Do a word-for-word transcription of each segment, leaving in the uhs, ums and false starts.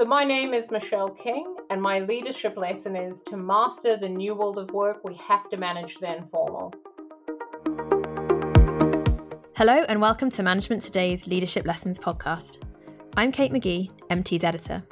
But my name is Michelle King, and my leadership lesson is to master the new world of work, we have to manage the informal. Hello, and welcome to Management Today's Leadership Lessons podcast. I'm Kate Magee, M T's editor.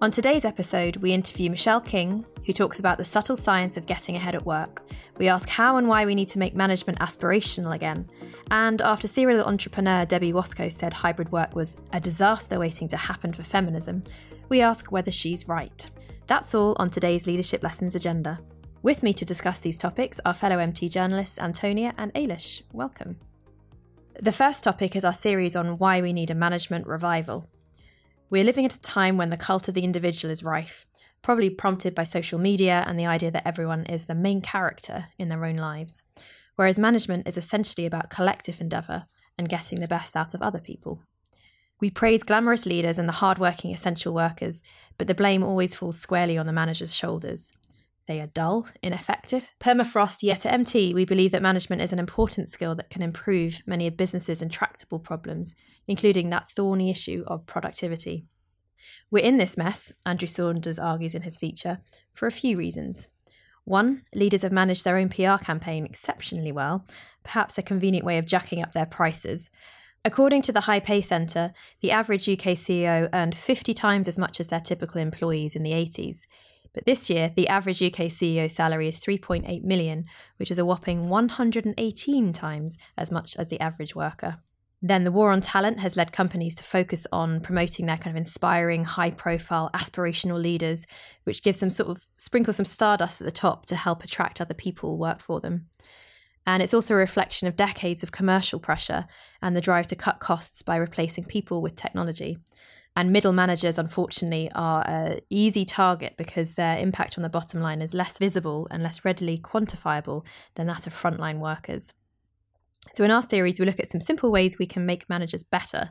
On today's episode, we interview Michelle King, who talks about the subtle science of getting ahead at work. We ask how and why we need to make management aspirational again. And after serial entrepreneur Debbie Wosskow said hybrid work was a disaster waiting to happen for feminism, we ask whether she's right. That's all on today's Leadership Lessons agenda. With me to discuss these topics are fellow M T journalists Antonia and Ailish. Welcome. The first topic is our series on why we need a management revival. We're living at a time when the cult of the individual is rife, probably prompted by social media and the idea that everyone is the main character in their own lives, whereas management is essentially about collective endeavour and getting the best out of other people. We praise glamorous leaders and the hard-working essential workers, but the blame always falls squarely on the manager's shoulders. They are dull, ineffective, permafrost, yet at M T we believe that management is an important skill that can improve many of businesses' intractable problems, including that thorny issue of productivity. We're in this mess, Andrew Saunders argues in his feature, for a few reasons. One, leaders have managed their own P R campaign exceptionally well, perhaps a convenient way of jacking up their prices. According to the High Pay Centre, the average U K C E O earned fifty times as much as their typical employees in the eighties. But this year, the average U K C E O salary is three point eight million, which is a whopping one hundred eighteen times as much as the average worker. Then the war on talent has led companies to focus on promoting their kind of inspiring, high-profile, aspirational leaders, which gives them sort of sprinkle some stardust at the top to help attract other people who work for them. And it's also a reflection of decades of commercial pressure and the drive to cut costs by replacing people with technology. And middle managers, unfortunately, are an easy target because their impact on the bottom line is less visible and less readily quantifiable than that of frontline workers. So in our series, we look at some simple ways we can make managers better.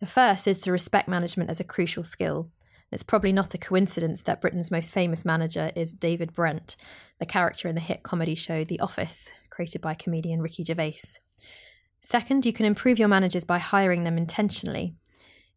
The first is to respect management as a crucial skill. It's probably not a coincidence that Britain's most famous manager is David Brent, the character in the hit comedy show The Office, created by comedian Ricky Gervais. Second, you can improve your managers by hiring them intentionally.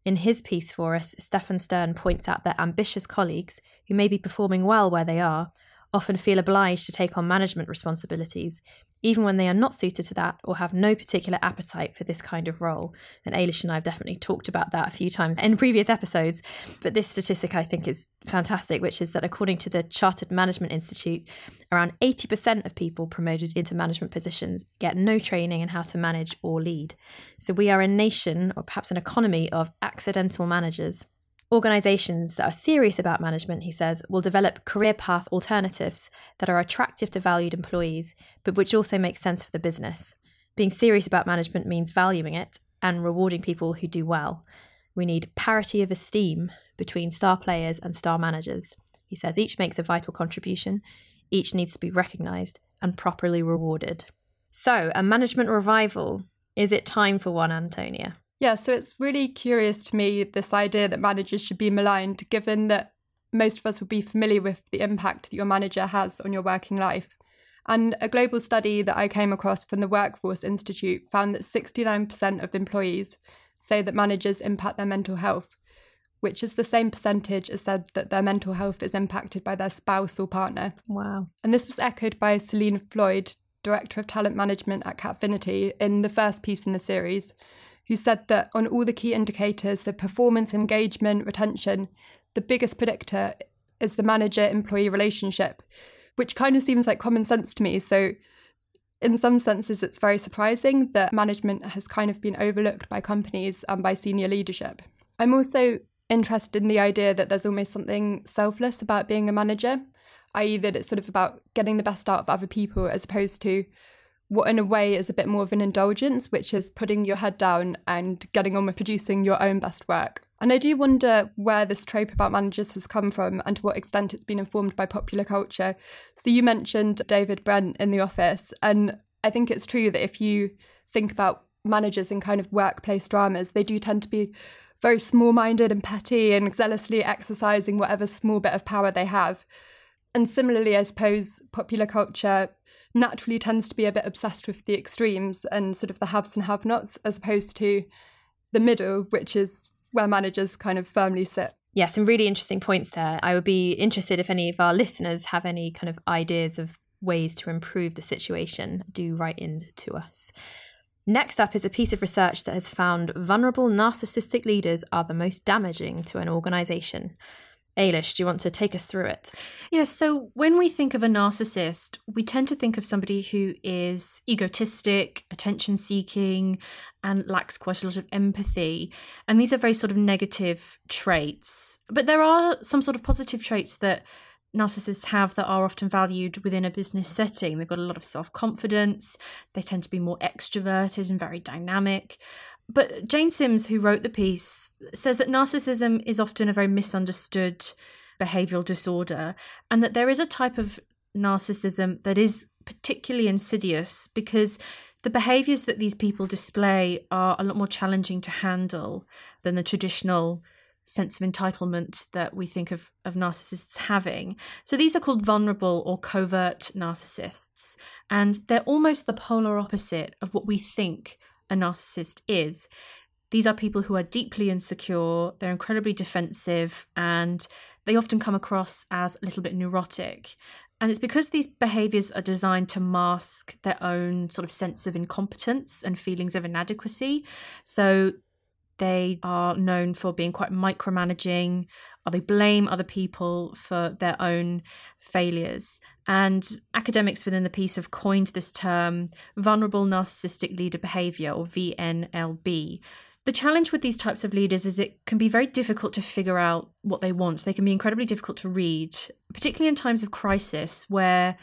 In his piece for us, Stephen Stern points out that ambitious colleagues, who may be performing well where they are, often feel obliged to take on management responsibilities, even when they are not suited to that or have no particular appetite for this kind of role. And Ailish and I have definitely talked about that a few times in previous episodes. But this statistic I think is fantastic, which is that according to the Chartered Management Institute, around eighty percent of people promoted into management positions get no training in how to manage or lead. So we are a nation, or perhaps an economy, of accidental managers. Organisations that are serious about management, he says, will develop career path alternatives that are attractive to valued employees, but which also make sense for the business. Being serious about management means valuing it and rewarding people who do well. We need parity of esteem between star players and star managers. He says each makes a vital contribution, each needs to be recognised and properly rewarded. So, a management revival. Is it time for one, Antonia? Yeah, so it's really curious to me, this idea that managers should be maligned, given that most of us will be familiar with the impact that your manager has on your working life. And a global study that I came across from the Workforce Institute found that sixty-nine percent of employees say that managers impact their mental health, which is the same percentage as said that their mental health is impacted by their spouse or partner. Wow. And this was echoed by Celine Floyd, Director of Talent Management at Catfinity, in the first piece in the series, who said that on all the key indicators of performance, engagement, retention, the biggest predictor is the manager-employee relationship, which kind of seems like common sense to me. So in some senses, it's very surprising that management has kind of been overlooked by companies and by senior leadership. I'm also interested in the idea that there's almost something selfless about being a manager, that is that it's sort of about getting the best out of other people as opposed to what in a way is a bit more of an indulgence, which is putting your head down and getting on with producing your own best work. And I do wonder where this trope about managers has come from and to what extent it's been informed by popular culture. So you mentioned David Brent in The Office, and I think it's true that if you think about managers in kind of workplace dramas, they do tend to be very small-minded and petty and zealously exercising whatever small bit of power they have. And similarly, I suppose popular culture naturally tends to be a bit obsessed with the extremes and sort of the haves and have-nots, as opposed to the middle, which is where managers kind of firmly sit. yeah, some really interesting points there. I would be interested if any of our listeners have any kind of ideas of ways to improve the situation, do write in to us. Next up is a piece of research that has found vulnerable narcissistic leaders are the most damaging to an organisation. Ailish, do you want to take us through it? Yes. Yeah, so when we think of a narcissist, we tend to think of somebody who is egotistic, attention-seeking, and lacks quite a lot of empathy. And these are very sort of negative traits. But there are some sort of positive traits that narcissists have that are often valued within a business setting. They've got a lot of self-confidence. They tend to be more extroverted and very dynamic. But Jane Sims, who wrote the piece, says that narcissism is often a very misunderstood behavioural disorder, and that there is a type of narcissism that is particularly insidious because the behaviours that these people display are a lot more challenging to handle than the traditional sense of entitlement that we think of, of narcissists having. So these are called vulnerable or covert narcissists, and they're almost the polar opposite of what we think a narcissist is. These are people who are deeply insecure, they're incredibly defensive, and they often come across as a little bit neurotic. And it's because these behaviours are designed to mask their own sort of sense of incompetence and feelings of inadequacy. So they are known for being quite micromanaging, or they blame other people for their own failures. And academics within the piece have coined this term, vulnerable narcissistic leader behaviour, or V N L B. The challenge with these types of leaders is it can be very difficult to figure out what they want. They can be incredibly difficult to read, particularly in times of crisis where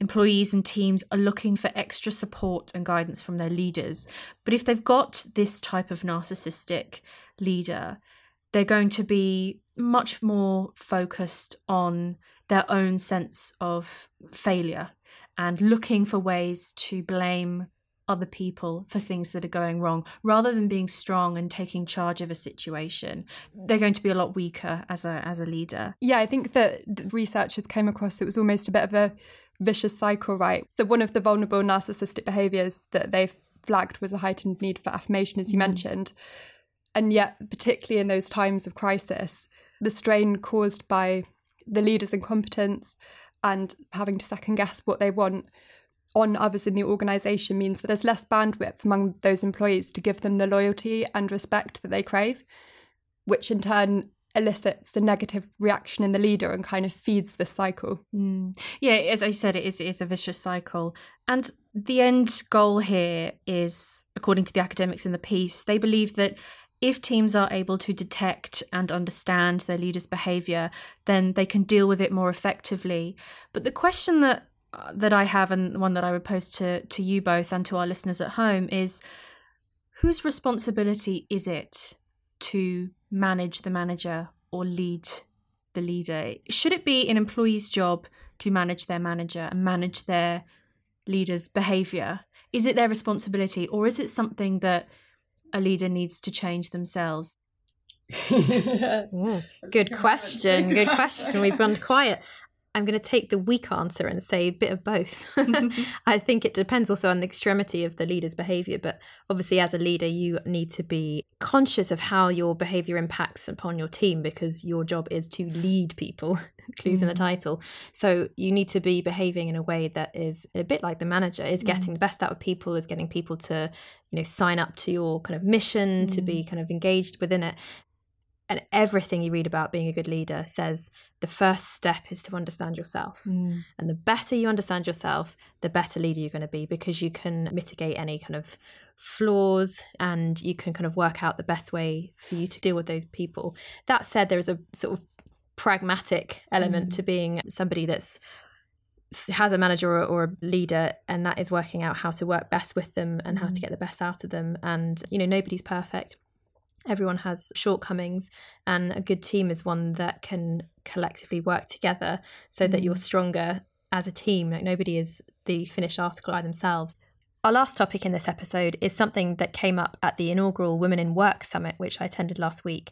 employees and teams are looking for extra support and guidance from their leaders. But if they've got this type of narcissistic leader, they're going to be much more focused on their own sense of failure and looking for ways to blame other people for things that are going wrong, rather than being strong and taking charge of a situation. They're going to be a lot weaker as a as a leader. Yeah, I think that the researchers came across, it was almost a bit of a vicious cycle, right? So one of the vulnerable narcissistic behaviours that they flagged was a heightened need for affirmation, as you mm-hmm. mentioned. And yet, particularly in those times of crisis, the strain caused by the leader's incompetence and having to second guess what they want on others in the organisation means that there's less bandwidth among those employees to give them the loyalty and respect that they crave, which in turn elicits a negative reaction in the leader and kind of feeds the cycle. Mm. Yeah, as I said, it is, it is a vicious cycle. And the end goal here is, according to the academics in the piece, they believe that if teams are able to detect and understand their leaders' behaviour, then they can deal with it more effectively. But the question that that I have, and the one that I would pose to, to you both and to our listeners at home, is whose responsibility is it to manage the manager or lead the leader? Should it be an employee's job to manage their manager and manage their leader's behaviour? Is it their responsibility, or is it something that a leader needs to change themselves? Ooh, good question. Good question. We've gone quiet. I'm going to take the weak answer and say a bit of both. I think it depends also on the extremity of the leader's behaviour. But obviously, as a leader, you need to be conscious of how your behaviour impacts upon your team, because your job is to lead people, clues mm. in the title. So you need to be behaving in a way that is a bit like the manager, is getting mm. the best out of people, is getting people to, you know, sign up to your kind of mission, mm. to be kind of engaged within it. And everything you read about being a good leader says the first step is to understand yourself. Mm. And the better you understand yourself, the better leader you're going to be, because you can mitigate any kind of flaws and you can kind of work out the best way for you to deal with those people. That said, there is a sort of pragmatic element mm. to being somebody that's has a manager or, or a leader, and that is working out how to work best with them and mm. how to get the best out of them. And, you know, nobody's perfect. Everyone has shortcomings, and a good team is one that can collectively work together so mm. that you're stronger as a team. Like, nobody is the finished article by themselves. Our last topic in this episode is something that came up at the inaugural Women in Work Summit, which I attended last week.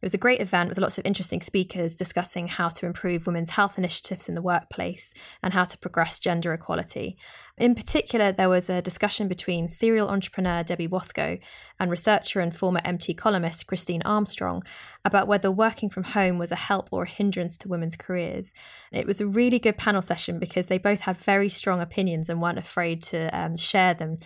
It was a great event with lots of interesting speakers discussing how to improve women's health initiatives in the workplace and how to progress gender equality. In particular, there was a discussion between serial entrepreneur Debbie Wosskow and researcher and former M T columnist Christine Armstrong about whether working from home was a help or a hindrance to women's careers. It was a really good panel session because they both had very strong opinions and weren't afraid to um, share them.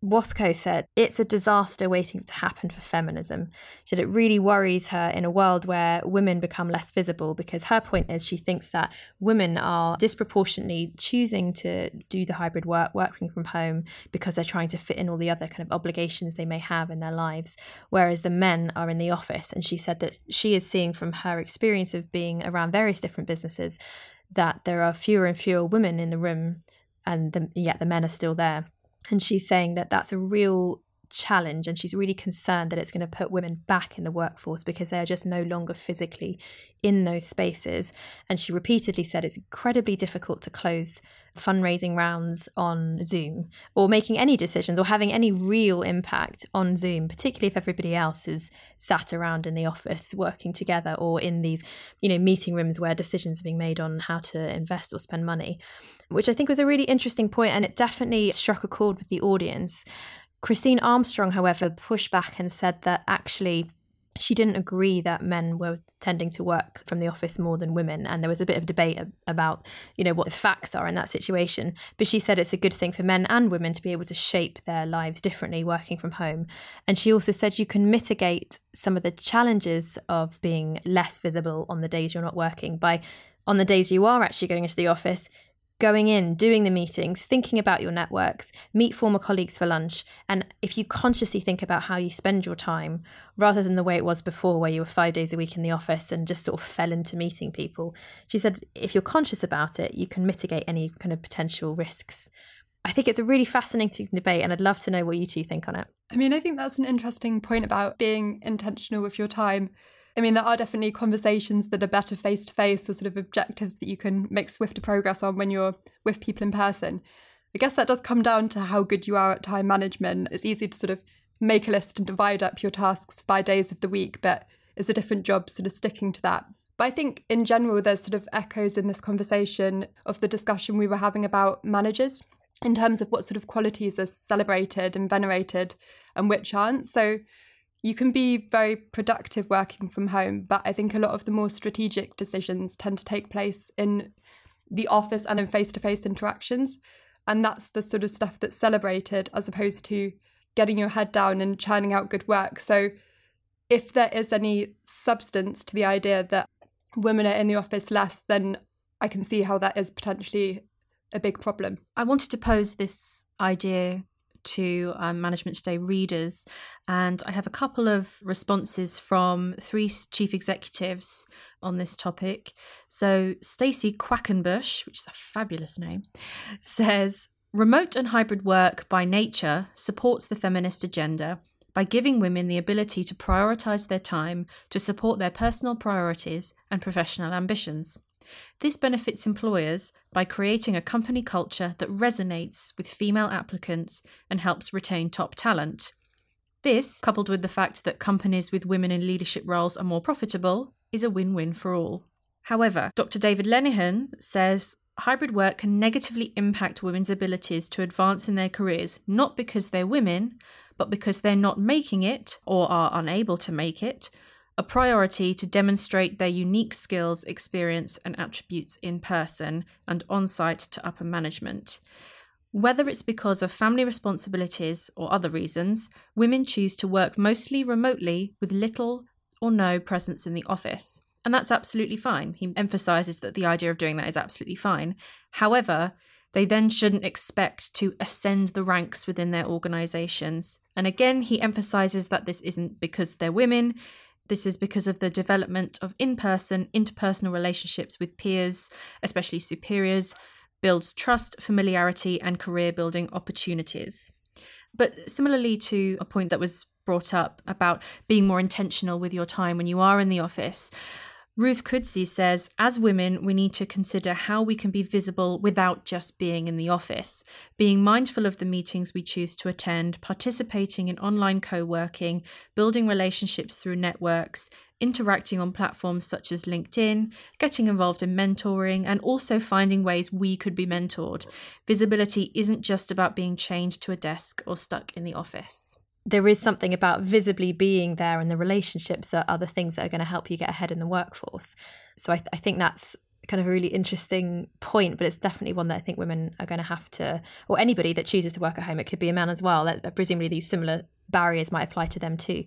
Wosskow said, "It's a disaster waiting to happen for feminism." She said it really worries her in a world where women become less visible, because her point is she thinks that women are disproportionately choosing to do the hybrid work, working from home, because they're trying to fit in all the other kind of obligations they may have in their lives, whereas the men are in the office. And she said that she is seeing from her experience of being around various different businesses that there are fewer and fewer women in the room, and the, yet the men are still there. And she's saying that that's a real challenge, and she's really concerned that it's going to put women back in the workforce because they're just no longer physically in those spaces. And she repeatedly said it's incredibly difficult to close fundraising rounds on Zoom, or making any decisions or having any real impact on Zoom, particularly if everybody else is sat around in the office working together or in these, you know, meeting rooms where decisions are being made on how to invest or spend money, which I think was a really interesting point, and it definitely struck a chord with the audience. Christine Armstrong, however, pushed back and said that actually she didn't agree that men were tending to work from the office more than women. And there was a bit of debate about, you know, what the facts are in that situation. But she said it's a good thing for men and women to be able to shape their lives differently working from home. And she also said you can mitigate some of the challenges of being less visible on the days you're not working by, on the days you are actually going into the office, going in, doing the meetings, thinking about your networks, meet former colleagues for lunch. And if you consciously think about how you spend your time, rather than the way it was before where you were five days a week in the office and just sort of fell into meeting people, she said, if you're conscious about it, you can mitigate any kind of potential risks. I think it's a really fascinating debate, and I'd love to know what you two think on it. I mean, I think that's an interesting point about being intentional with your time. I mean, there are definitely conversations that are better face-to-face, or sort of objectives that you can make swifter progress on when you're with people in person. I guess that does come down to how good you are at time management. It's easy to sort of make a list and divide up your tasks by days of the week, but it's a different job sort of sticking to that. But I think in general, there's sort of echoes in this conversation of the discussion we were having about managers in terms of what sort of qualities are celebrated and venerated and which aren't. So you can be very productive working from home, but I think a lot of the more strategic decisions tend to take place in the office and in face-to-face interactions. And that's the sort of stuff that's celebrated, as opposed to getting your head down and churning out good work. So if there is any substance to the idea that women are in the office less, then I can see how that is potentially a big problem. I wanted to pose this idea to um, Management Today readers, and I have a couple of responses from three chief executives on this topic. So Stacy Quackenbush, which is a fabulous name, says, "Remote and hybrid work by nature supports the feminist agenda by giving women the ability to prioritise their time to support their personal priorities and professional ambitions. This benefits employers by creating a company culture that resonates with female applicants and helps retain top talent. This, coupled with the fact that companies with women in leadership roles are more profitable, is a win-win for all." However, Doctor David Lenehan says, "Hybrid work can negatively impact women's abilities to advance in their careers, not because they're women, but because they're not making it, or are unable to make it, a priority to demonstrate their unique skills, experience and attributes in person and on-site to upper management. Whether it's because of family responsibilities or other reasons, women choose to work mostly remotely with little or no presence in the office." And that's absolutely fine. He emphasises that the idea of doing that is absolutely fine. However, they then shouldn't expect to ascend the ranks within their organisations. And again, he emphasises that this isn't because they're women. This is because of the development of in-person, interpersonal relationships with peers, especially superiors, builds trust, familiarity, and career-building opportunities. But similarly to a point that was brought up about being more intentional with your time when you are in the office, Ruth Kudsi says, "As women, we need to consider how we can be visible without just being in the office, being mindful of the meetings we choose to attend, participating in online co-working, building relationships through networks, interacting on platforms such as LinkedIn, getting involved in mentoring, and also finding ways we could be mentored. Visibility isn't just about being chained to a desk or stuck in the office. There is something about visibly being there, and the relationships are, are the things that are going to help you get ahead in the workforce. So I, th- I think that's kind of a really interesting point, but it's definitely one that I think women are going to have to, or anybody that chooses to work at home, it could be a man as well, that presumably these similar barriers might apply to them too.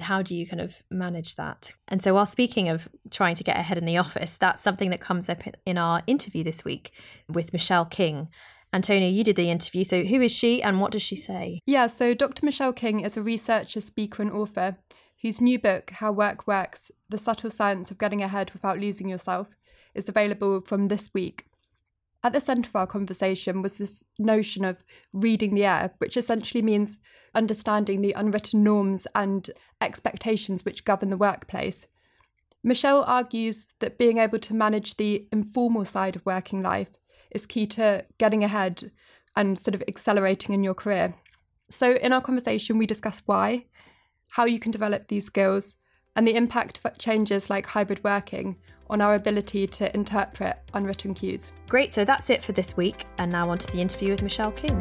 How do you kind of manage that? And so while speaking of trying to get ahead in the office, that's something that comes up in our interview this week with Michelle King. Antonia, you did the interview. So who is she and what does she say? Yeah, so Doctor Michelle King is a researcher, speaker and author whose new book, How Work Works: The Subtle Science of Getting Ahead Without Losing Yourself, is available from this week. At the centre of our conversation was this notion of reading the air, which essentially means understanding the unwritten norms and expectations which govern the workplace. Michelle argues that being able to manage the informal side of working life is key to getting ahead and sort of accelerating in your career. So in our conversation, we discuss why, how you can develop these skills, and the impact of changes like hybrid working on our ability to interpret unwritten cues. Great, so that's it for this week. And now on to the interview with Michelle King.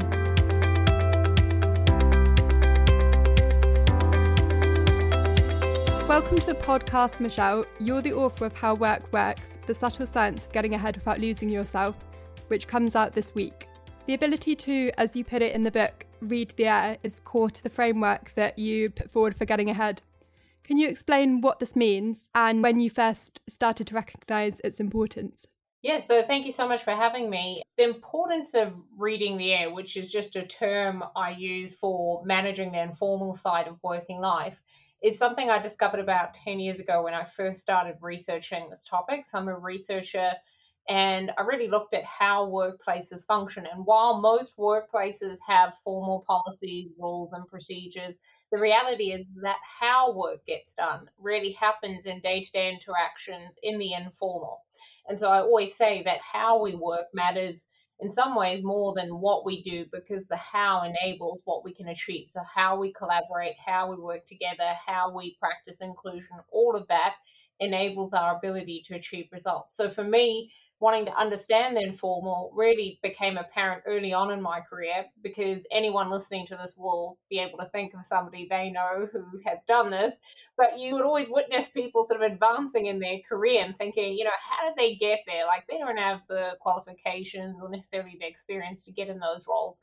Welcome to the podcast, Michelle. You're the author of How Work Works: The Subtle Science of Getting Ahead Without Losing Yourself, which comes out this week. The ability to, as you put it in the book, read the air is core to the framework that you put forward for getting ahead. Can you explain what this means and when you first started to recognise its importance? Yeah, so thank you so much for having me. The importance of reading the air, which is just a term I use for managing the informal side of working life, is something I discovered about ten years ago when I first started researching this topic. So I'm a researcher and I really looked at how workplaces function. And while most workplaces have formal policies, rules and procedures, the reality is that how work gets done really happens in day-to-day interactions in the informal. And so I always say that how we work matters in some ways more than what we do, because the how enables what we can achieve. So how we collaborate, how we work together, how we practice inclusion, all of that enables our ability to achieve results. So for me, wanting to understand the informal really became apparent early on in my career, because anyone listening to this will be able to think of somebody they know who has done this, but you would always witness people sort of advancing in their career and thinking, you know, how did they get there? Like, they don't have the qualifications or necessarily the experience to get in those roles.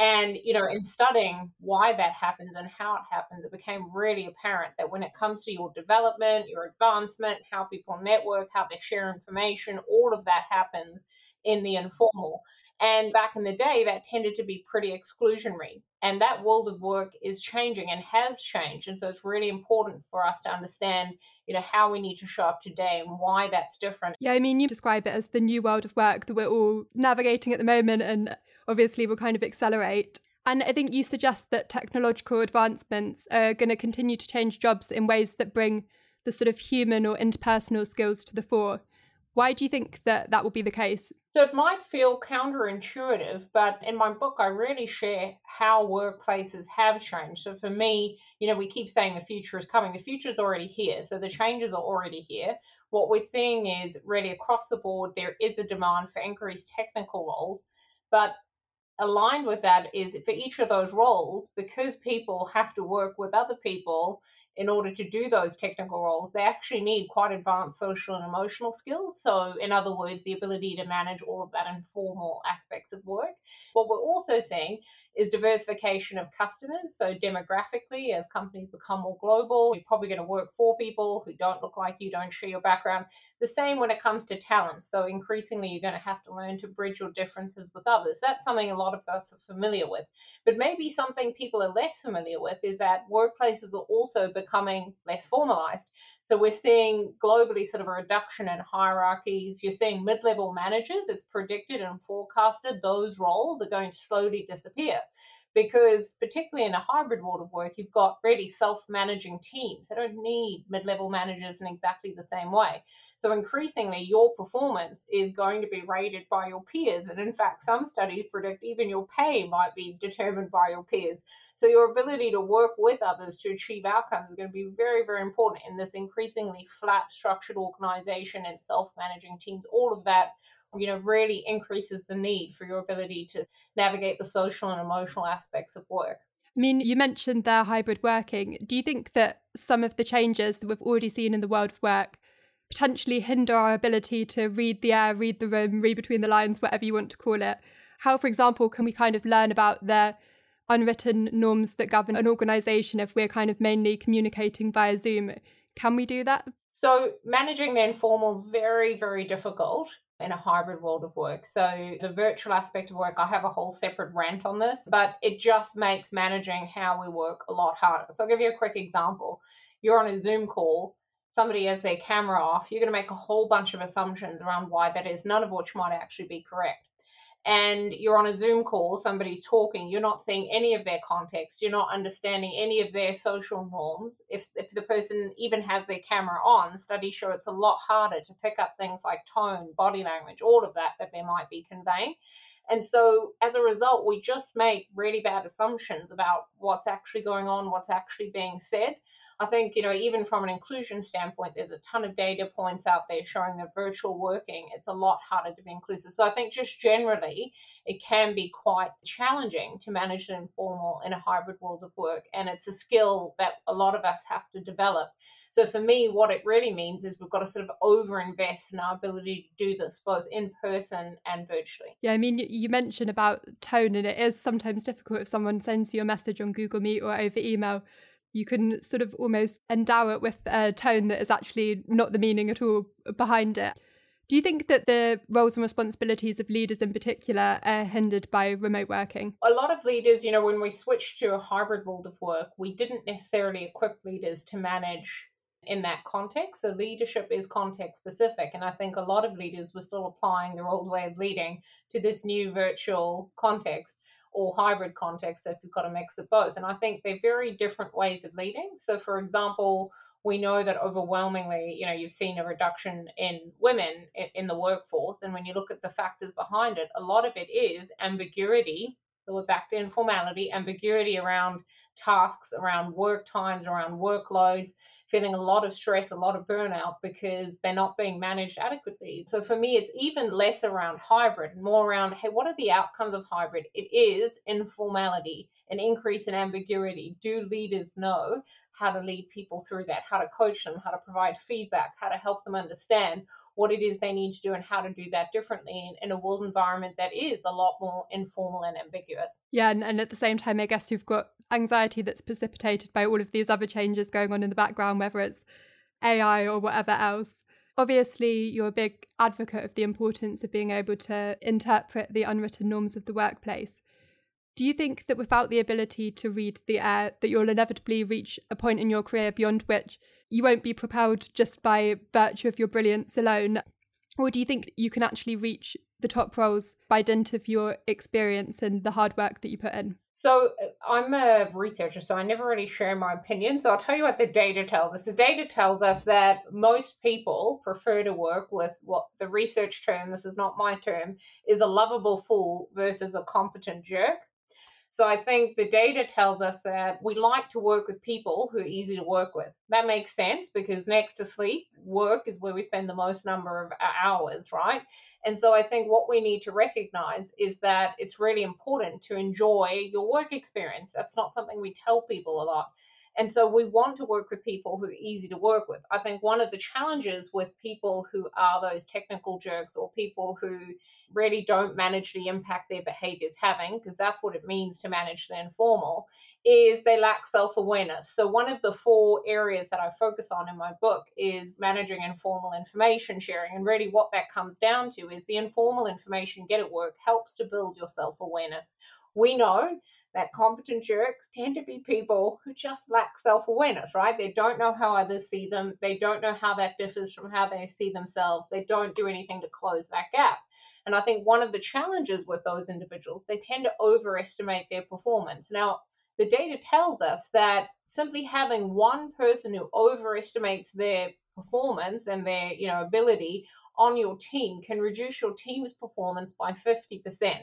And, you know, in studying why that happens and how it happens, it became really apparent that when it comes to your development, your advancement, how people network, how they share information, all of that happens in the informal. And back in the day, that tended to be pretty exclusionary. And that world of work is changing and has changed. And so it's really important for us to understand, you know, how we need to show up today and why that's different. Yeah, I mean, you describe it as the new world of work that we're all navigating at the moment and obviously will kind of accelerate. And I think you suggest that technological advancements are going to continue to change jobs in ways that bring the sort of human or interpersonal skills to the fore. Why do you think that that will be the case? So it might feel counterintuitive, but in my book, I really share how workplaces have changed. So for me, you know, we keep saying the future is coming. The future is already here. So the changes are already here. What we're seeing is really across the board, there is a demand for increased technical roles. But aligned with that is for each of those roles, because people have to work with other people in order to do those technical roles, they actually need quite advanced social and emotional skills. So in other words, the ability to manage all of that informal aspects of work. What we're also seeing is diversification of customers. So demographically, as companies become more global, you're probably going to work for people who don't look like you, don't share your background. The same when it comes to talent. So increasingly, you're going to have to learn to bridge your differences with others. That's something a lot of us are familiar with. But maybe something people are less familiar with is that workplaces are also becoming becoming less formalized. So we're seeing globally sort of a reduction in hierarchies. You're seeing mid-level managers, it's predicted and forecasted those roles are going to slowly disappear because particularly in a hybrid world of work, you've got really self-managing teams. They don't need mid-level managers in exactly the same way. So increasingly, your performance is going to be rated by your peers. And in fact, some studies predict even your pay might be determined by your peers. So your ability to work with others to achieve outcomes is going to be very, very important in this increasingly flat, structured organization and self-managing teams. All of that, you know, really increases the need for your ability to navigate the social and emotional aspects of work. I mean, you mentioned their hybrid working. Do you think that some of the changes that we've already seen in the world of work potentially hinder our ability to read the air, read the room, read between the lines, whatever you want to call it? How, for example, can we kind of learn about the unwritten norms that govern an organisation if we're kind of mainly communicating via Zoom? Can we do that? So managing the informal is very, very difficult in a hybrid world of work. So the virtual aspect of work, I have a whole separate rant on this, but it just makes managing how we work a lot harder. So I'll give you a quick example. You're on a Zoom call, somebody has their camera off, you're going to make a whole bunch of assumptions around why that is, none of which might actually be correct. And you're on a Zoom call, somebody's talking, you're not seeing any of their context, you're not understanding any of their social norms. If if the person even has their camera on, studies show it's a lot harder to pick up things like tone, body language, all of that that they might be conveying. And so as a result, we just make really bad assumptions about what's actually going on, what's actually being said. I think, you know, even from an inclusion standpoint, there's a ton of data points out there showing that virtual working, it's a lot harder to be inclusive. So I think just generally, it can be quite challenging to manage an informal in a hybrid world of work. And it's a skill that a lot of us have to develop. So for me, what it really means is we've got to sort of overinvest in our ability to do this, both in person and virtually. Yeah, I mean, you mentioned about tone, and it is sometimes difficult if someone sends you a message on Google Meet or over email. You can sort of almost endow it with a tone that is actually not the meaning at all behind it. Do you think that the roles and responsibilities of leaders in particular are hindered by remote working? A lot of leaders, you know, when we switched to a hybrid world of work, we didn't necessarily equip leaders to manage in that context. So leadership is context specific. And I think a lot of leaders were still applying their old way of leading to this new virtual context or hybrid context, so if you've got a mix of both. And I think they're very different ways of leading. So for example, we know that overwhelmingly, you know, you've seen a reduction in women in the workforce. And when you look at the factors behind it, a lot of it is ambiguity. So we're back to informality, ambiguity around tasks, around work times, around workloads, feeling a lot of stress, a lot of burnout because they're not being managed adequately. So for me, it's even less around hybrid, more around, hey, what are the outcomes of hybrid? It is informality, an increase in ambiguity. Do leaders know how to lead people through that, how to coach them, how to provide feedback, how to help them understand what it is they need to do and how to do that differently in, in a world environment that is a lot more informal and ambiguous. Yeah, and, and at the same time, I guess you've got anxiety that's precipitated by all of these other changes going on in the background, whether it's A I or whatever else. Obviously, you're a big advocate of the importance of being able to interpret the unwritten norms of the workplace. Do you think that without the ability to read the air, that you'll inevitably reach a point in your career beyond which you won't be propelled just by virtue of your brilliance alone? Or do you think you can actually reach the top roles by dint of your experience and the hard work that you put in? So I'm a researcher, so I never really share my opinion. So I'll tell you what the data tells us. The data tells us that most people prefer to work with what the research term, this is not my term, is a lovable fool versus a competent jerk. So I think the data tells us that we like to work with people who are easy to work with. That makes sense because next to sleep, work is where we spend the most number of hours, right? And so I think what we need to recognize is that it's really important to enjoy your work experience. That's not something we tell people a lot. And so we want to work with people who are easy to work with. I think one of the challenges with people who are those technical jerks or people who really don't manage the impact their behavior is having, because that's what it means to manage the informal, is they lack self-awareness. So one of the four areas that I focus on in my book is managing informal information sharing. And really what that comes down to is the informal information you get at work helps to build your self-awareness. We know that competent jerks tend to be people who just lack self-awareness, right? They don't know how others see them. They don't know how that differs from how they see themselves. They don't do anything to close that gap. And I think one of the challenges with those individuals, they tend to overestimate their performance. Now, the data tells us that simply having one person who overestimates their performance and their, you know, ability on your team can reduce your team's performance by fifty percent.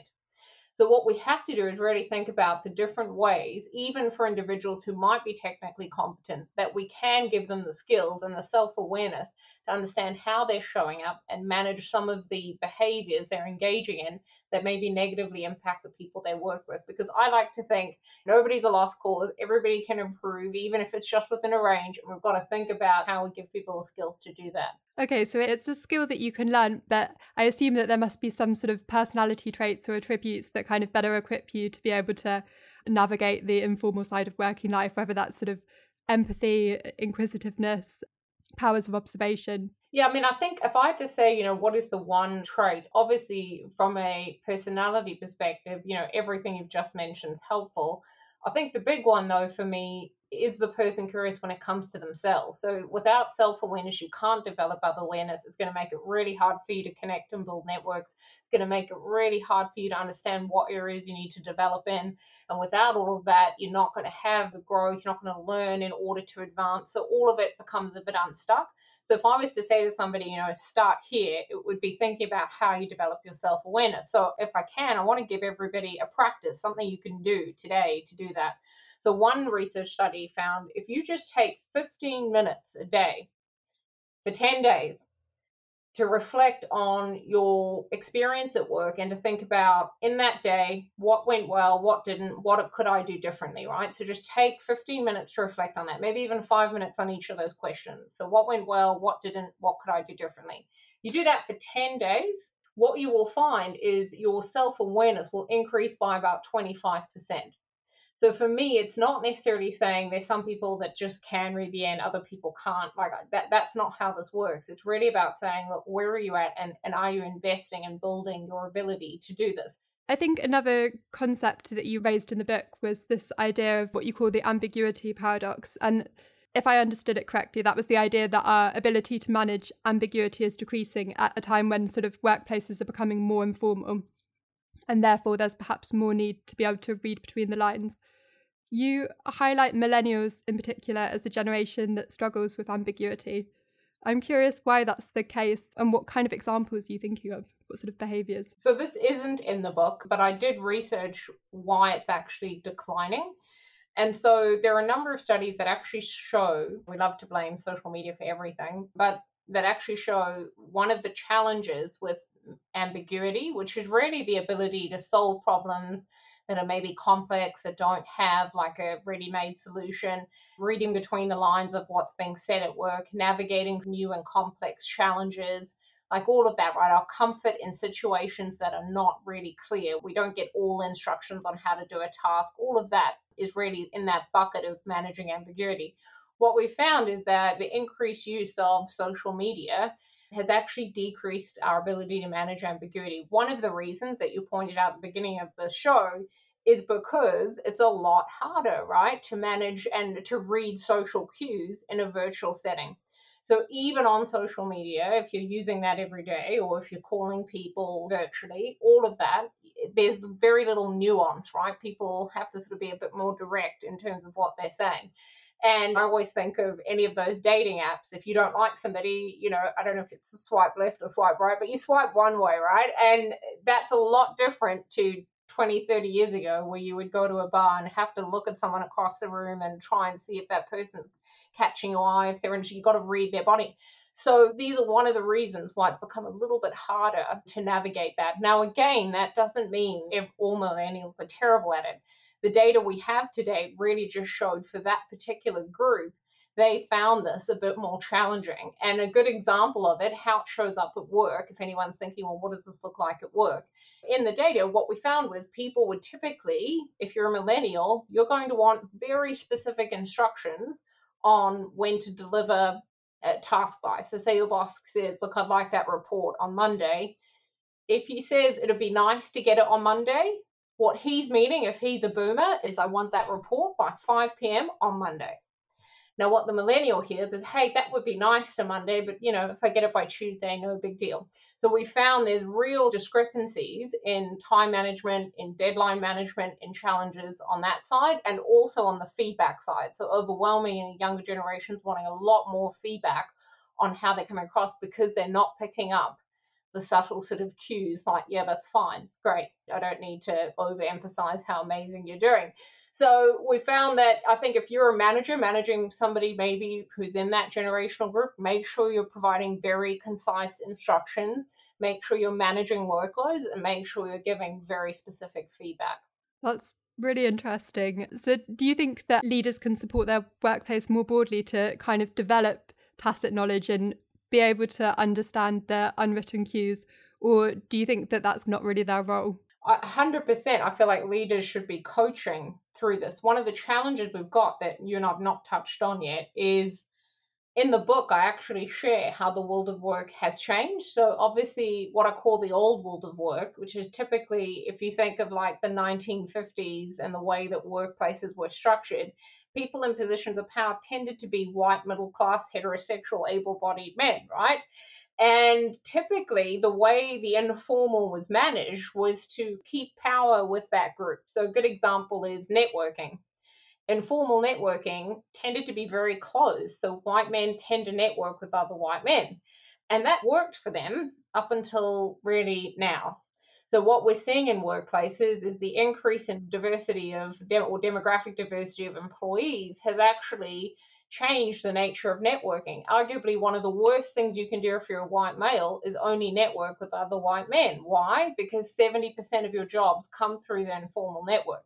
So what we have to do is really think about the different ways, even for individuals who might be technically competent, that we can give them the skills and the self-awareness to understand how they're showing up and manage some of the behaviors they're engaging in that maybe negatively impact the people they work with. Because I like to think nobody's a lost cause, everybody can improve, even if it's just within a range, and we've got to think about how we give people the skills to do that. Okay, so it's a skill that you can learn, but I assume that there must be some sort of personality traits or attributes that kind of better equip you to be able to navigate the informal side of working life, whether that's sort of empathy, inquisitiveness, powers of observation. Yeah, I mean, I think if I had to say, you know, what is the one trait, obviously from a personality perspective, you know, everything you've just mentioned is helpful. I think the big one, though, for me is the person curious when it comes to themselves. So without self-awareness, you can't develop other awareness. It's going to make it really hard for you to connect and build networks. It's going to make it really hard for you to understand what areas you need to develop in. And without all of that, you're not going to have the growth. You're not going to learn in order to advance. So all of it becomes a bit unstuck. So if I was to say to somebody, you know, start here, it would be thinking about how you develop your self-awareness. So if I can, I want to give everybody a practice, something you can do today to do that. So one research study found if you just take fifteen minutes a day for ten days to reflect on your experience at work and to think about in that day, what went well, what didn't, what could I do differently, right? So just take fifteen minutes to reflect on that, maybe even five minutes on each of those questions. So what went well, what didn't, what could I do differently? You do that for ten days, what you will find is your self-awareness will increase by about twenty-five percent. So for me, it's not necessarily saying there's some people that just can read the end, other people can't. Like that, that's not how this works. It's really about saying, look, where are you at? And, and are you investing and building your ability to do this? I think another concept that you raised in the book was this idea of what you call the ambiguity paradox. And if I understood it correctly, that was the idea that our ability to manage ambiguity is decreasing at a time when sort of workplaces are becoming more informal. And therefore, there's perhaps more need to be able to read between the lines. You highlight millennials in particular as a generation that struggles with ambiguity. I'm curious why that's the case and what kind of examples are you thinking of? What sort of behaviours? So this isn't in the book, but I did research why it's actually declining. And so there are a number of studies that actually show, we love to blame social media for everything, but that actually show one of the challenges with ambiguity, which is really the ability to solve problems that are maybe complex, that don't have like a ready-made solution, reading between the lines of what's being said at work, navigating new and complex challenges, like all of that, right? Our comfort in situations that are not really clear. We don't get all instructions on how to do a task. All of that is really in that bucket of managing ambiguity. What we found is that the increased use of social media has actually decreased our ability to manage ambiguity. One of the reasons that you pointed out at the beginning of the show is because it's a lot harder, right, to manage and to read social cues in a virtual setting. So even on social media, if you're using that every day or if you're calling people virtually, all of that, there's very little nuance, right? People have to sort of be a bit more direct in terms of what they're saying. And I always think of any of those dating apps. If you don't like somebody, you know, I don't know if it's a swipe left or swipe right, but you swipe one way, right? And that's a lot different to twenty, thirty years ago where you would go to a bar and have to look at someone across the room and try and see if that person's catching your eye, if they're interested. You've got to read their body. So these are one of the reasons why it's become a little bit harder to navigate that. Now, again, that doesn't mean if all millennials are terrible at it. The data we have today really just showed for that particular group, they found this a bit more challenging. And a good example of it, how it shows up at work, if anyone's thinking, well, what does this look like at work? In the data, what we found was people would typically, if you're a millennial, you're going to want very specific instructions on when to deliver a task by. So say your boss says, look, I'd like that report on Monday. If he says it'd be nice to get it on Monday, what he's meaning, if he's a boomer, is I want that report by five p.m. on Monday. Now, what the millennial hears is, hey, that would be nice to Monday, but, you know, if I get it by Tuesday, no big deal. So we found there's real discrepancies in time management, in deadline management, in challenges on that side, and also on the feedback side. So overwhelming in younger generations wanting a lot more feedback on how they're coming across because they're not picking up the subtle sort of cues like, yeah, that's fine, it's great. I don't need to overemphasize how amazing you're doing. So we found that I think if you're a manager managing somebody maybe who's in that generational group, make sure you're providing very concise instructions, make sure you're managing workloads, and make sure you're giving very specific feedback. That's really interesting. So do you think that leaders can support their workplace more broadly to kind of develop tacit knowledge and be able to understand their unwritten cues, or do you think that that's not really their role? one hundred percent. I feel like leaders should be coaching through this. One of the challenges we've got that you and I've not touched on yet is in the book, I actually share how the world of work has changed. So obviously what I call the old world of work, which is typically if you think of like the nineteen fifties and the way that workplaces were structured, people in positions of power tended to be white, middle-class, heterosexual, able-bodied men, right? And typically the way the informal was managed was to keep power with that group. So a good example is networking. Informal networking tended to be very closed. So white men tend to network with other white men. And that worked for them up until really now. So what we're seeing in workplaces is the increase in diversity of or demographic diversity of employees has actually changed the nature of networking. Arguably, one of the worst things you can do if you're a white male is only network with other white men. Why? Because seventy percent of your jobs come through the informal network,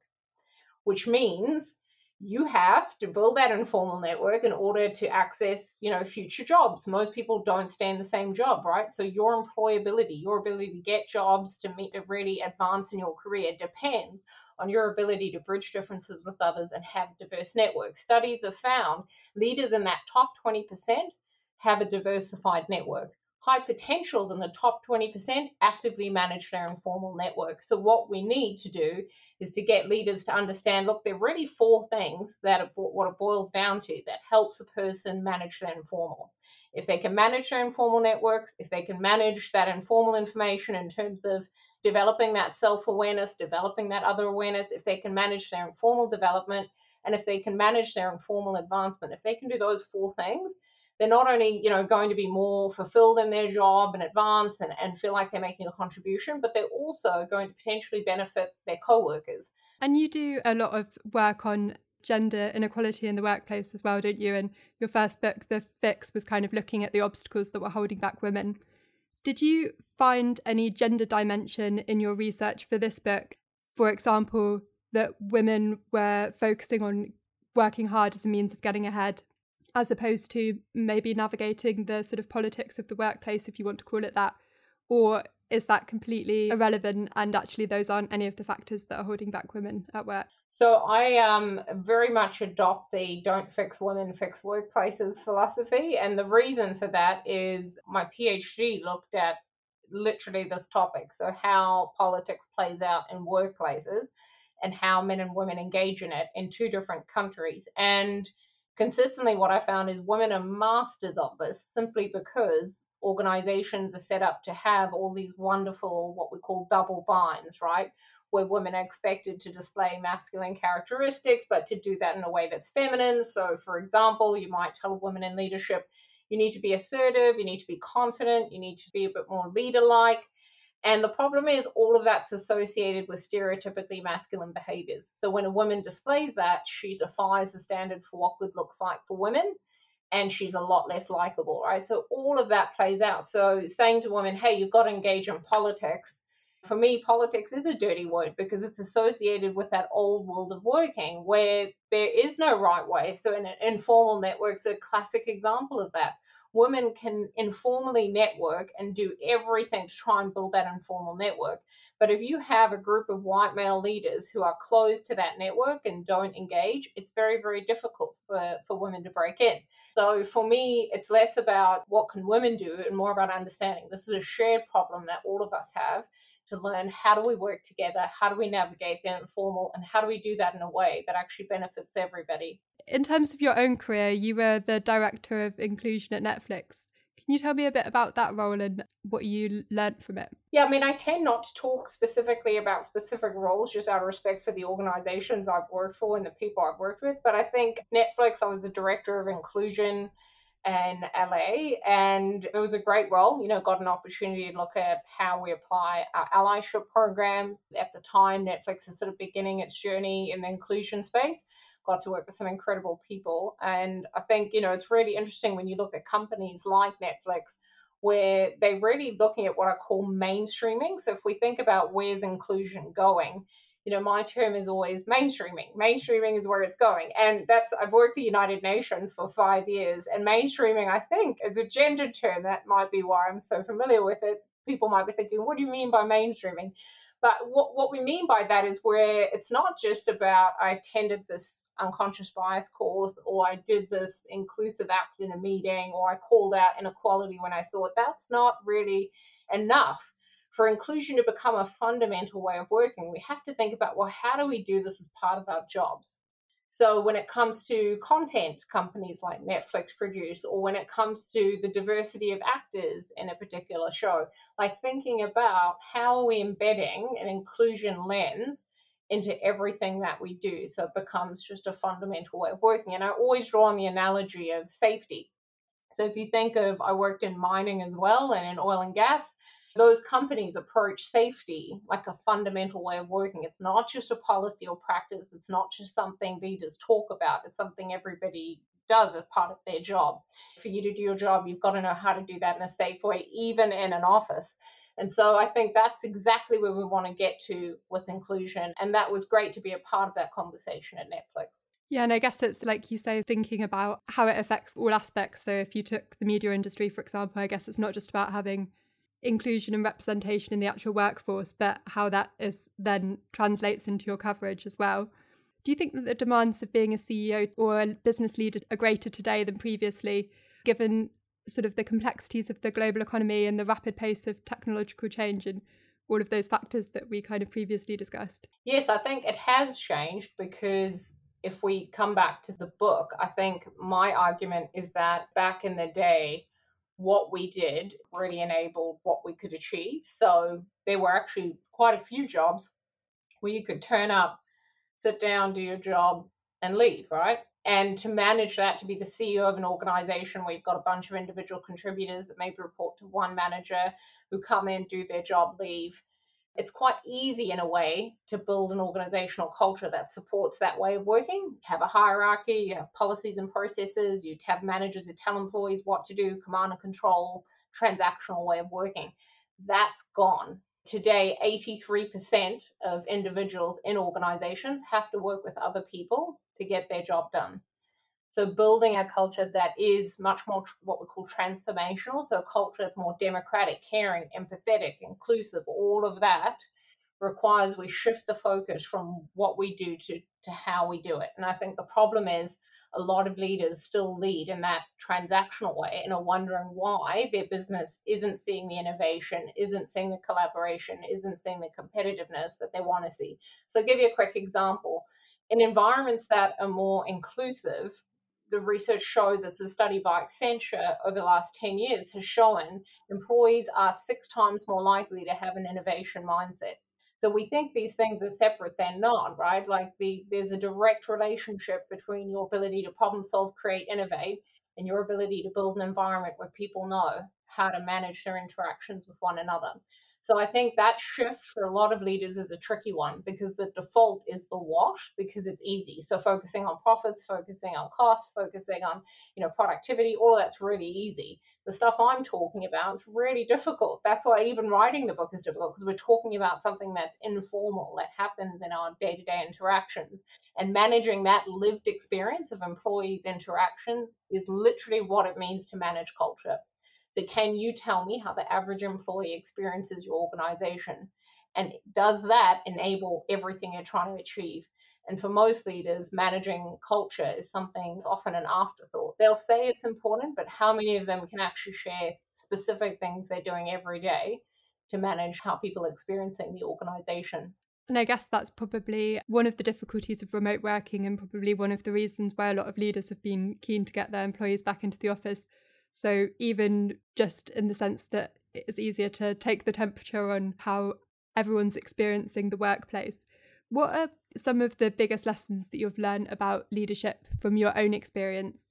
which means you have to build that informal network in order to access, you know, future jobs. Most people don't stay in the same job, right? So your employability, your ability to get jobs, to meet, to really advance in your career depends on your ability to bridge differences with others and have diverse networks. Studies have found leaders in that top twenty percent have a diversified network. High potentials in the top twenty percent actively manage their informal network. So what we need to do is to get leaders to understand, look, there are really four things that are what it boils down to that helps a person manage their informal. If they can manage their informal networks, if they can manage that informal information in terms of developing that self-awareness, developing that other awareness, if they can manage their informal development, and if they can manage their informal advancement, if they can do those four things, they're not only, you know, going to be more fulfilled in their job and advance and, and feel like they're making a contribution, but they're also going to potentially benefit their co-workers. And you do a lot of work on gender inequality in the workplace as well, don't you? And your first book, The Fix, was kind of looking at the obstacles that were holding back women. Did you find any gender dimension in your research for this book? For example, that women were focusing on working hard as a means of getting ahead, as opposed to maybe navigating the sort of politics of the workplace, if you want to call it that? Or is that completely irrelevant and actually those aren't any of the factors that are holding back women at work? So I um, very much adopt the don't fix women, fix workplaces philosophy. And the reason for that is my PhD looked at literally this topic. So how politics plays out in workplaces and how men and women engage in it in two different countries. And consistently, what I found is women are masters of this simply because organizations are set up to have all these wonderful, what we call double binds, right? Where women are expected to display masculine characteristics, but to do that in a way that's feminine. So, for example, you might tell a woman in leadership, you need to be assertive, you need to be confident, you need to be a bit more leader-like. And the problem is all of that's associated with stereotypically masculine behaviors. So when a woman displays that, she defies the standard for what good looks like for women, and she's a lot less likable, right? So all of that plays out. So saying to women, hey, you've got to engage in politics. For me, politics is a dirty word because it's associated with that old world of working where there is no right way. So in an informal network's a classic example of that. Women can informally network and do everything to try and build that informal network. But if you have a group of white male leaders who are closed to that network and don't engage, it's very, very difficult for, for women to break in. So for me, it's less about what can women do and more about understanding this is a shared problem that all of us have to learn how do we work together, how do we navigate the informal, and how do we do that in a way that actually benefits everybody. in terms of your own career, you were the director of inclusion at Netflix. Can you tell me a bit about that role and what you learned from it? Yeah, I mean, I tend not to talk specifically about specific roles, just out of respect for the organizations I've worked for and the people I've worked with. But I think Netflix, I was the director of inclusion in L A, and it was a great role. You know, got an opportunity to look at how we apply our allyship programs. At the time, Netflix is sort of beginning its journey in the inclusion space. Got to work with some incredible people. And I think, you know, it's really interesting when you look at companies like Netflix, where they're really looking at what I call mainstreaming. So if we think about where's inclusion going, you know, my term is always mainstreaming. Mainstreaming is where it's going. And that's, I've worked at the United Nations for five years. And mainstreaming, I think, is a gendered term. That might be why I'm so familiar with it. People might be thinking, what do you mean by mainstreaming? But what, what we mean by that is where it's not just about I attended this unconscious bias course, or I did this inclusive act in a meeting, or I called out inequality when I saw it. That's not really enough. For inclusion to become a fundamental way of working, we have to think about, well, how do we do this as part of our jobs? So when it comes to content companies like Netflix produce, or when it comes to the diversity of actors in a particular show, like thinking about how are we embedding an inclusion lens into everything that we do, so it becomes just a fundamental way of working. And I always draw on the analogy of safety. So if you think of, I worked in mining as well and in oil and gas, those companies approach safety like a fundamental way of working. It's not just a policy or practice. It's not just something leaders talk about. It's something everybody does as part of their job. For you to do your job, you've got to know how to do that in a safe way, even in an office. And so I think that's exactly where we want to get to with inclusion. And that was great to be a part of that conversation at Netflix. Yeah, and I guess it's like you say, thinking about how it affects all aspects. So if you took the media industry, for example, I guess it's not just about having inclusion and representation in the actual workforce, but how that is then translates into your coverage as well. Do you think that the demands of being a C E O or a business leader are greater today than previously, given sort of the complexities of the global economy and the rapid pace of technological change and all of those factors that we kind of previously discussed? Yes, I think it has changed, because if we come back to the book, I think my argument is that back in the day, what we did really enabled what we could achieve. So there were actually quite a few jobs where you could turn up, sit down, do your job and leave, right? And to manage that, to be the C E O of an organization where you've got a bunch of individual contributors that maybe report to one manager who come in, do their job, leave. It's quite easy in a way to build an organizational culture that supports that way of working. You have a hierarchy, you have policies and processes, you have managers who tell employees what to do, command and control, transactional way of working. That's gone. Today, eighty-three percent of individuals in organizations have to work with other people to get their job done. So building a culture that is much more tr- what we call transformational, so a culture that's more democratic, caring, empathetic, inclusive, all of that requires we shift the focus from what we do to, to how we do it. And I think the problem is a lot of leaders still lead in that transactional way and are wondering why their business isn't seeing the innovation, isn't seeing the collaboration, isn't seeing the competitiveness that they want to see. So I'll give you a quick example. In environments that are more inclusive, the research shows this, a study by Accenture over the last ten years has shown employees are six times more likely to have an innovation mindset. So we think these things are separate, they're not, right? Like the, there's a direct relationship between your ability to problem solve, create, innovate, and your ability to build an environment where people know how to manage their interactions with one another. So I think that shift for a lot of leaders is a tricky one, because the default is the what, because it's easy. So focusing on profits, focusing on costs, focusing on, you know, productivity, all of that's really easy. The stuff I'm talking about is really difficult. That's why even writing the book is difficult, because we're talking about something that's informal, that happens in our day-to-day interactions. And managing that lived experience of employees' interactions is literally what it means to manage culture. So can you tell me how the average employee experiences your organization? And does that enable everything you're trying to achieve? And for most leaders, managing culture is something that's often an afterthought. They'll say it's important, but how many of them can actually share specific things they're doing every day to manage how people are experiencing the organization? And I guess that's probably one of the difficulties of remote working, and probably one of the reasons why a lot of leaders have been keen to get their employees back into the office. So even just in the sense that it's easier to take the temperature on how everyone's experiencing the workplace. What are some of the biggest lessons that you've learned about leadership from your own experience,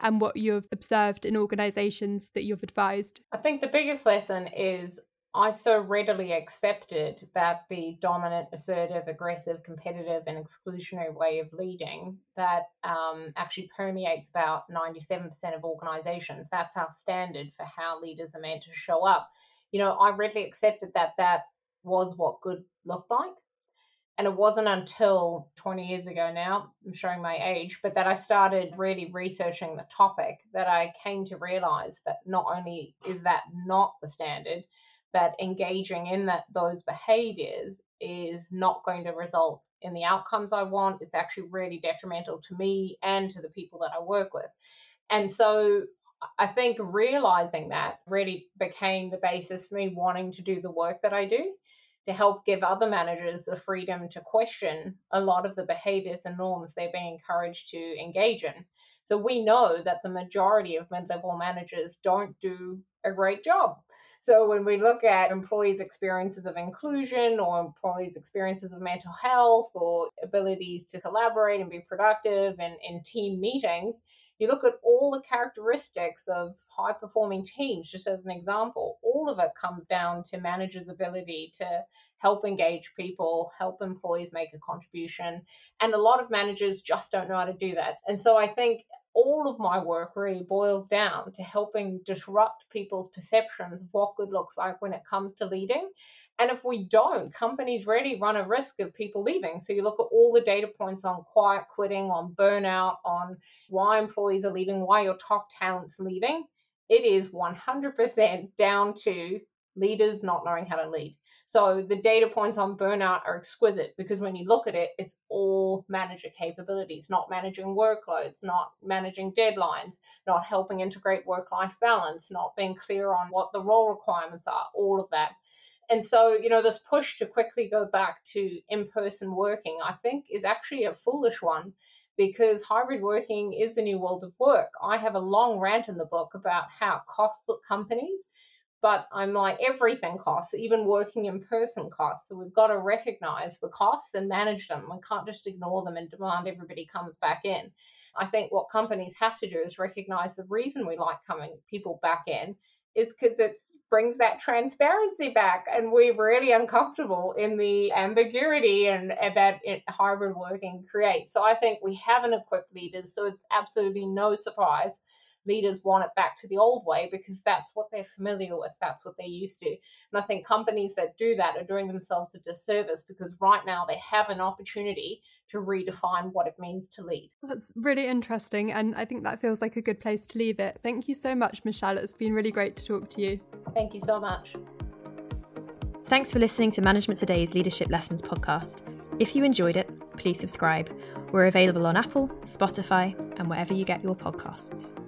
and what you've observed in organisations that you've advised? I think the biggest lesson is I so readily accepted that the dominant, assertive, aggressive, competitive and exclusionary way of leading that um, actually permeates about ninety-seven percent of organisations. That's our standard for how leaders are meant to show up. You know, I readily accepted that that was what good looked like. And it wasn't until twenty years ago now, I'm showing my age, but that I started really researching the topic that I came to realise that not only is that not the standard, but engaging in that those behaviours is not going to result in the outcomes I want. It's actually really detrimental to me and to the people that I work with. And so I think realising that really became the basis for me wanting to do the work that I do, to help give other managers the freedom to question a lot of the behaviours and norms they're being encouraged to engage in. So we know that the majority of mid-level managers don't do a great job. So when we look at employees' experiences of inclusion or employees' experiences of mental health or abilities to collaborate and be productive and in team meetings, you look at all the characteristics of high-performing teams, just as an example, all of it comes down to managers' ability to help engage people, help employees make a contribution. And a lot of managers just don't know how to do that. And so I think all of my work really boils down to helping disrupt people's perceptions of what good looks like when it comes to leading. And if we don't, companies really run a risk of people leaving. So you look at all the data points on quiet quitting, on burnout, on why employees are leaving, why your top talent's leaving. It is one hundred percent down to leaders not knowing how to lead. So the data points on burnout are exquisite, because when you look at it, it's all manager capabilities, not managing workloads, not managing deadlines, not helping integrate work-life balance, not being clear on what the role requirements are, all of that. And so, you know, this push to quickly go back to in-person working, I think, is actually a foolish one, because hybrid working is the new world of work. I have a long rant in the book about how costs look companies, but I'm like, everything costs, even working in person costs. So we've got to recognize the costs and manage them. We can't just ignore them and demand everybody comes back in. I think what companies have to do is recognize the reason we like coming people back in is because it brings that transparency back, and we're really uncomfortable in the ambiguity and, and that it, hybrid working creates. So I think we haven't equipped leaders, so it's absolutely no surprise leaders want it back to the old way, because that's what they're familiar with, that's what they're used to. And I think companies that do that are doing themselves a disservice, because right now they have an opportunity to redefine what it means to lead. That's really interesting, and I think that feels like a good place to leave it. Thank you so much, Michelle. It's been really great to talk to you. Thank you so much. Thanks for listening to Management Today's Leadership Lessons podcast. If you enjoyed it, please subscribe. We're available on Apple, Spotify, and wherever you get your podcasts.